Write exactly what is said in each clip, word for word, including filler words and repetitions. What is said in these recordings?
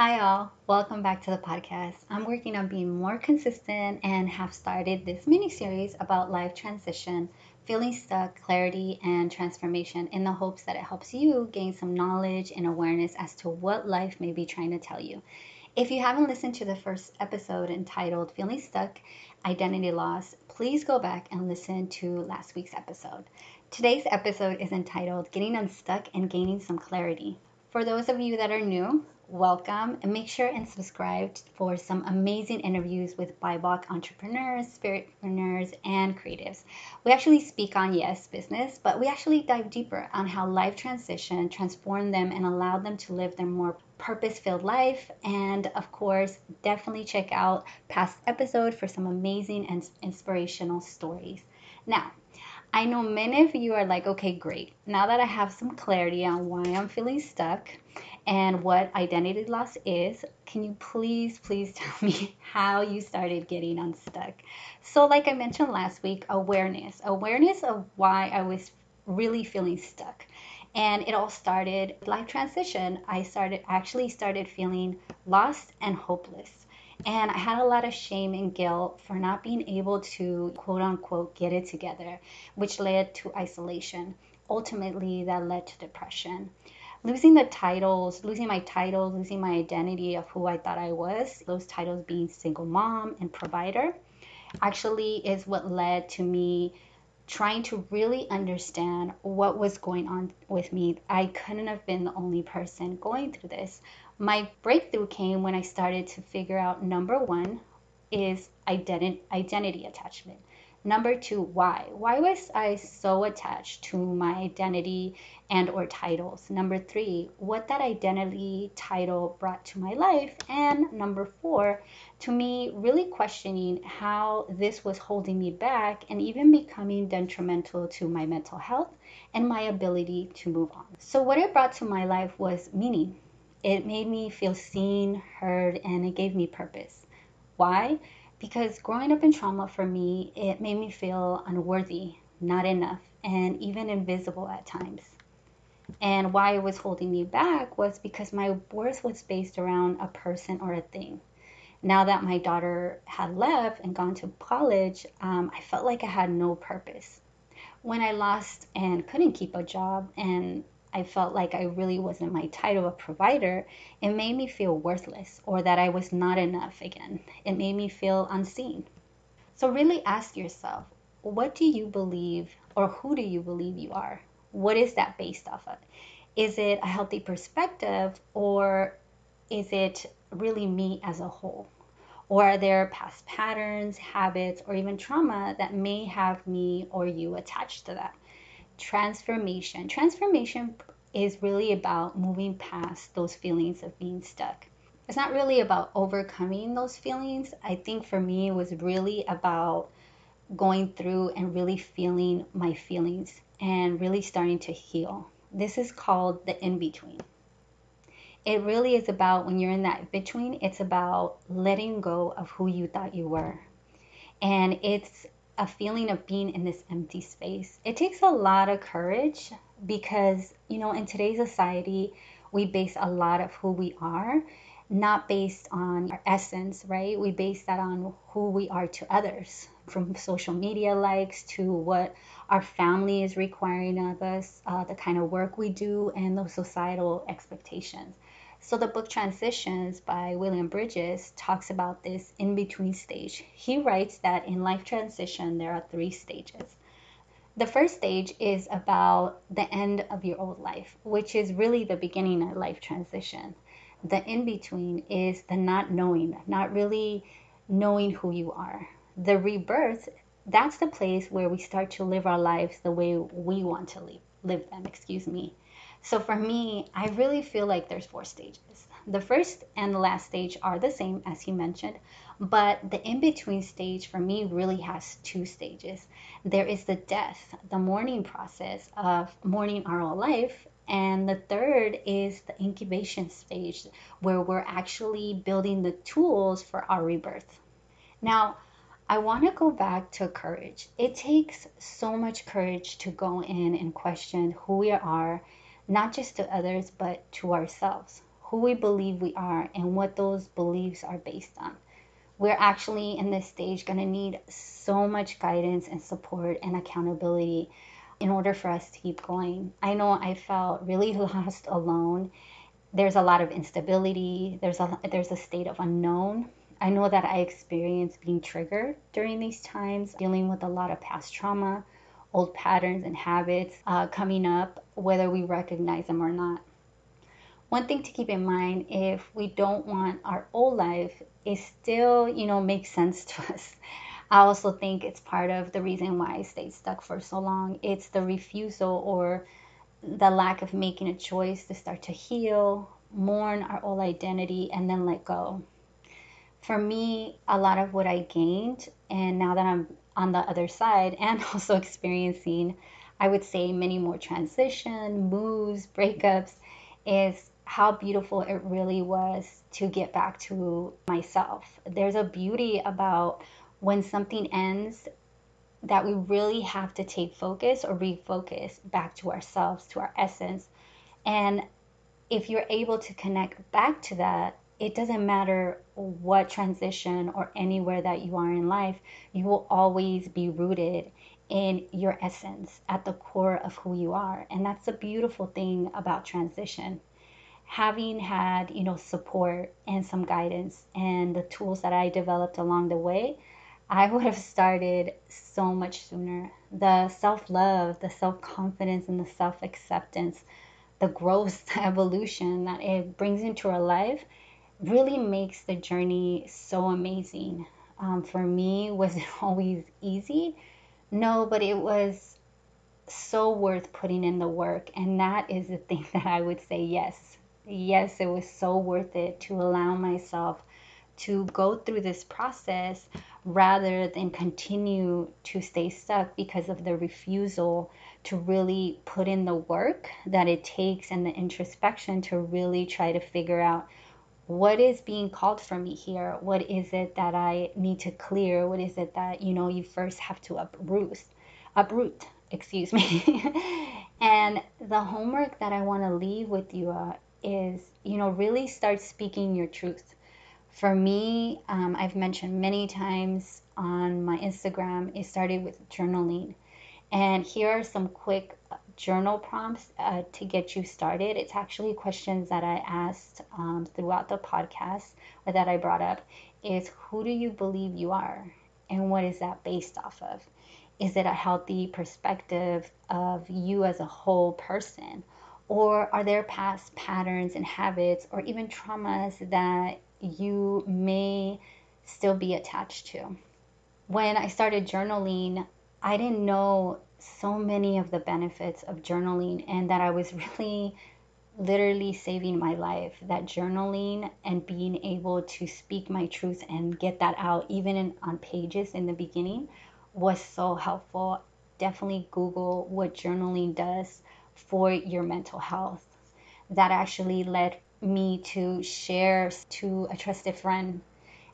Hi all, welcome back to the podcast. I'm working on being more consistent and have started this mini series about life transition, feeling stuck, clarity, and transformation in the hopes that it helps you gain some knowledge and awareness as to what life may be trying to tell you. If you haven't listened to the first episode entitled Feeling Stuck, Identity Loss, please go back and listen to last week's episode. Today's episode is entitled Getting Unstuck and Gaining Some Clarity. For those of you that are new, welcome, and make sure and subscribe for some amazing interviews with B I B O C entrepreneurs, spiritpreneurs, and creatives. We actually speak on, yes, business, but we actually dive deeper on how life transition transformed them and allowed them to live their more purpose-filled life. And of course, definitely check out past episode for some amazing and inspirational stories. Now, I know many of you are like, okay, great. Now that I have some clarity on why I'm feeling stuck and what identity loss is, can you please, please tell me how you started getting unstuck? So like I mentioned last week, awareness, awareness of why I was really feeling stuck. And it all started with life transition. I started actually started feeling lost and hopeless. And I had a lot of shame and guilt for not being able to, quote unquote, get it together, which led to isolation. Ultimately, that led to depression. Losing the titles, losing my title, losing my identity of who I thought I was, those titles being single mom and provider, actually is what led to me trying to really understand what was going on with me. I couldn't have been the only person going through this. My breakthrough came when I started to figure out, number one is identi- identity attachment. Number two, why? Why was I so attached to my identity and or titles? Number three, what that identity title brought to my life. And number four, to me, really questioning how this was holding me back and even becoming detrimental to my mental health and my ability to move on. So what it brought to my life was meaning. It made me feel seen, heard, and it gave me purpose. Why? Because growing up in trauma for me, it made me feel unworthy, not enough, and even invisible at times. And why it was holding me back was because my worth was based around a person or a thing. Now that my daughter had left and gone to college, um, I felt like I had no purpose. When I lost and couldn't keep a job and I felt like I really wasn't my title of provider, it made me feel worthless or that I was not enough again. It made me feel unseen. So really ask yourself, what do you believe or who do you believe you are? What is that based off of? Is it a healthy perspective or is it really me as a whole? Or are there past patterns, habits, or even trauma that may have me or you attached to that? Transformation. Transformation is really about moving past those feelings of being stuck. It's not really about overcoming those feelings. I think for me, it was really about going through and really feeling my feelings and really starting to heal. This is called the in-between. It really is about when you're in that between, it's about letting go of who you thought you were. And it's a feeling of being in this empty space. It takes a lot of courage because, you know, in today's society, we base a lot of who we are, not based on our essence, right? We base that on who we are to others, from social media likes to what our family is requiring of us, uh, the kind of work we do, and those societal expectations. So the book Transitions by William Bridges talks about this in-between stage. He writes that in life transition, there are three stages. The first stage is about the end of your old life, which is really the beginning of life transition. The in-between is the not knowing, not really knowing who you are. The rebirth, that's the place where we start to live our lives the way we want to live, live them, excuse me. So for me, I really feel like there's four stages. The first and the last stage are the same as he mentioned, but the in-between stage for me really has two stages. There is the death, the mourning process of mourning our own life, and the third is the incubation stage where we're actually building the tools for our rebirth. Now, I want to go back to courage. It takes so much courage to go in and question who we are, not just to others, but to ourselves. who we believe we are and what those beliefs are based on. We're actually in this stage going to need so much guidance and support and accountability in order for us to keep going. I know I felt really lost, alone. There's a lot of instability. There's a, there's a state of unknown. I know that I experienced being triggered during these times, dealing with a lot of past trauma, old patterns and habits uh, coming up, whether we recognize them or not. One thing to keep in mind, if we don't want our old life, it still, you know, makes sense to us. I also think it's part of the reason why I stayed stuck for so long. It's the refusal or the lack of making a choice to start to heal, mourn our old identity, and then let go. For me, a lot of what I gained, and now that I'm on the other side and also experiencing, I would say, many more transition, moves, breakups, is how beautiful it really was to get back to myself. There's a beauty about when something ends that we really have to take focus or refocus back to ourselves, to our essence. And if you're able to connect back to that, it doesn't matter what transition or anywhere that you are in life, you will always be rooted in your essence, at the core of who you are. And that's the beautiful thing about transition. Having had, you know, support and some guidance and the tools that I developed along the way, I would have started so much sooner. The self-love, the self-confidence, and the self-acceptance, the growth, the evolution that it brings into our life really makes the journey so amazing. Um, for me, was it always easy? No, but it was so worth putting in the work. And that is the thing that I would say, yes. Yes, it was so worth it to allow myself to go through this process rather than continue to stay stuck because of the refusal to really put in the work that it takes and the introspection to really try to figure out what is being called for me here? What is it that I need to clear? What is it that, you know, you first have to uproot, uproot, excuse me. And the homework that I want to leave with you uh, is, you know, really start speaking your truth. For me, um, I've mentioned many times on my Instagram, it started with journaling. And here are some quick journal prompts uh, to get you started. It's actually questions that I asked um, throughout the podcast, or that I brought up, is who do you believe you are? And what is that based off of? Is it a healthy perspective of you as a whole person? Or are there past patterns and habits or even traumas that you may still be attached to? When I started journaling, I didn't know so many of the benefits of journaling and that I was really literally saving my life, that journaling and being able to speak my truth and get that out even in, on pages in the beginning was so helpful. Definitely Google what journaling does for your mental health. That actually led me to share to a trusted friend,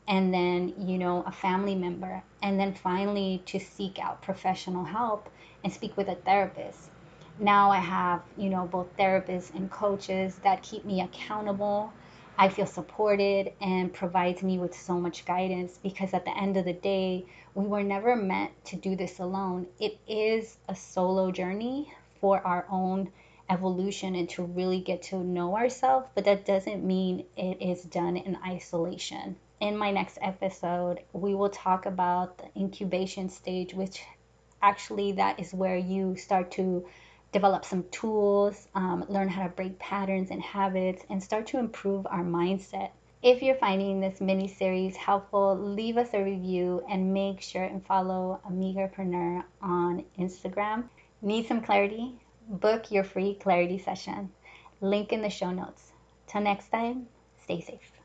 and then, you know, a family member, and then finally to seek out professional help and speak with a therapist. Now I have, you know, both therapists and coaches that keep me accountable. I feel supported and provides me with so much guidance, because at the end of the day, we were never meant to do this alone. It is a solo journey for our own evolution and to really get to know ourselves, but that doesn't mean it is done in isolation. In my next episode, we will talk about the incubation stage, which actually that is where you start to develop some tools, um, learn how to break patterns and habits, and start to improve our mindset. If you're finding this mini-series helpful, leave us a review and make sure and follow Amigapreneur on Instagram. Need some clarity? Book your free clarity session. Link in the show notes. Till next time, stay safe.